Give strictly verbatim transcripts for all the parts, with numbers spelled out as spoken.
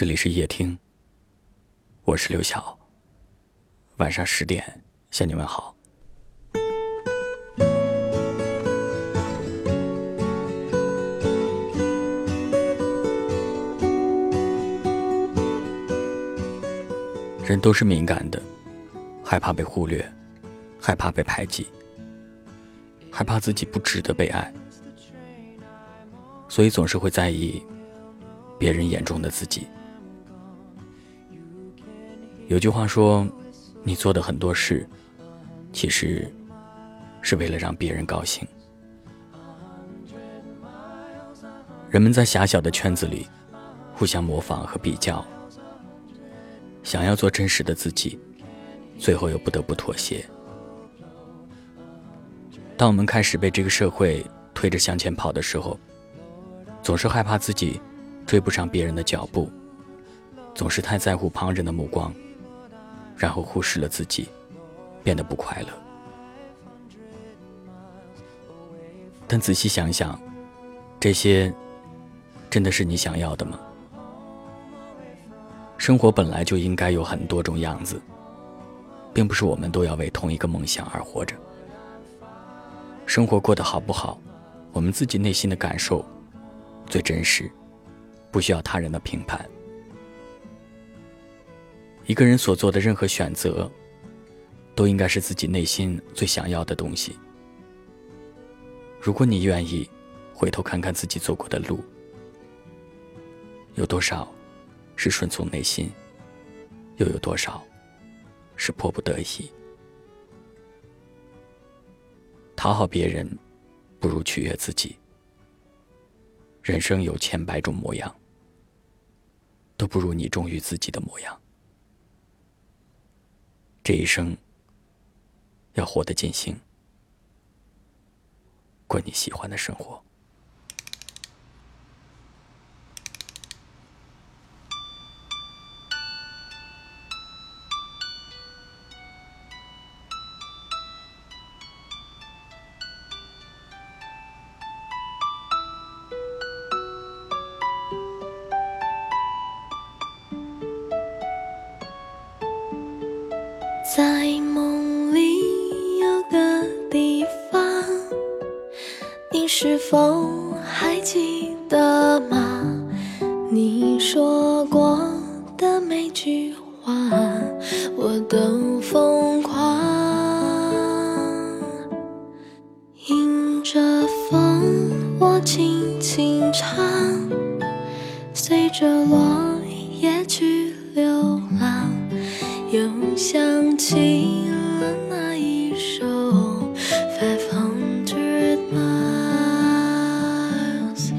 这里是夜听，我是刘晓，晚上十点向你问好。人都是敏感的，害怕被忽略，害怕被排挤，害怕自己不值得被爱，所以总是会在意别人眼中的自己。有句话说，你做的很多事其实是为了让别人高兴。人们在狭小的圈子里互相模仿和比较，想要做真实的自己，最后又不得不妥协。当我们开始被这个社会推着向前跑的时候，总是害怕自己追不上别人的脚步，总是太在乎旁人的目光，然后忽视了自己，变得不快乐。但仔细想想，这些真的是你想要的吗？生活本来就应该有很多种样子，并不是我们都要为同一个梦想而活着。生活过得好不好，我们自己内心的感受最真实，不需要他人的评判。一个人所做的任何选择，都应该是自己内心最想要的东西。如果你愿意回头看看自己走过的路，有多少是顺从内心，又有多少是迫不得已。讨好别人不如取悦自己。人生有千百种模样，都不如你忠于自己的模样。这一生要活得尽兴，过你喜欢的生活。在梦里有个地方，你是否还记得吗？你说过的每句话，我都疯狂。迎着风，我轻轻唱，随着落叶去流浪，又想起了那一首five hundred miles。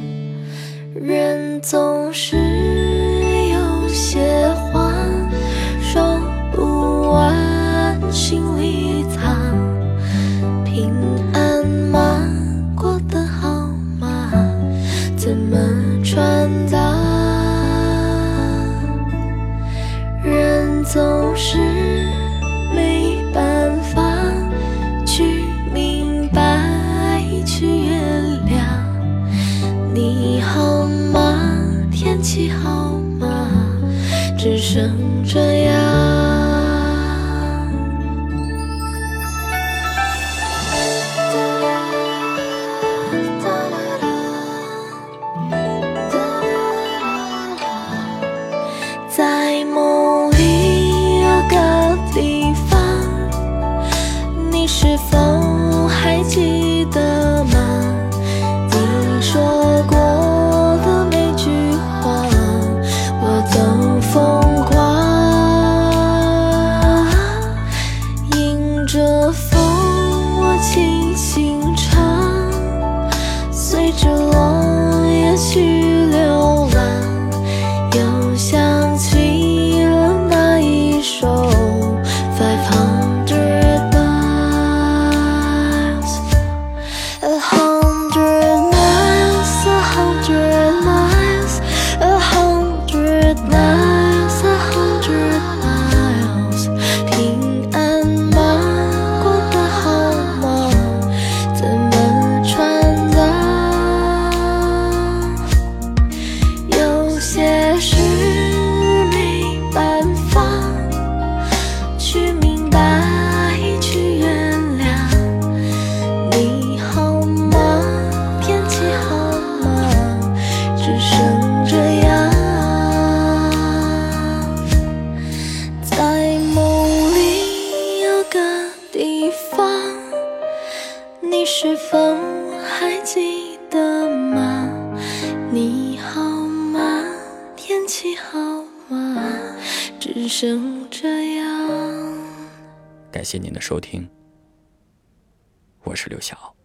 人总是有些话说不完，心里藏。平安吗？过得好吗？怎么穿搭？人总是没办法去明白，去原谅。你好吗？天气好吗？只剩这样。是否还记得吗？你说过的每句话，我都疯狂。是否还记得吗？你好吗？天气好吗？只剩这样。感谢您的收听，我是刘晓。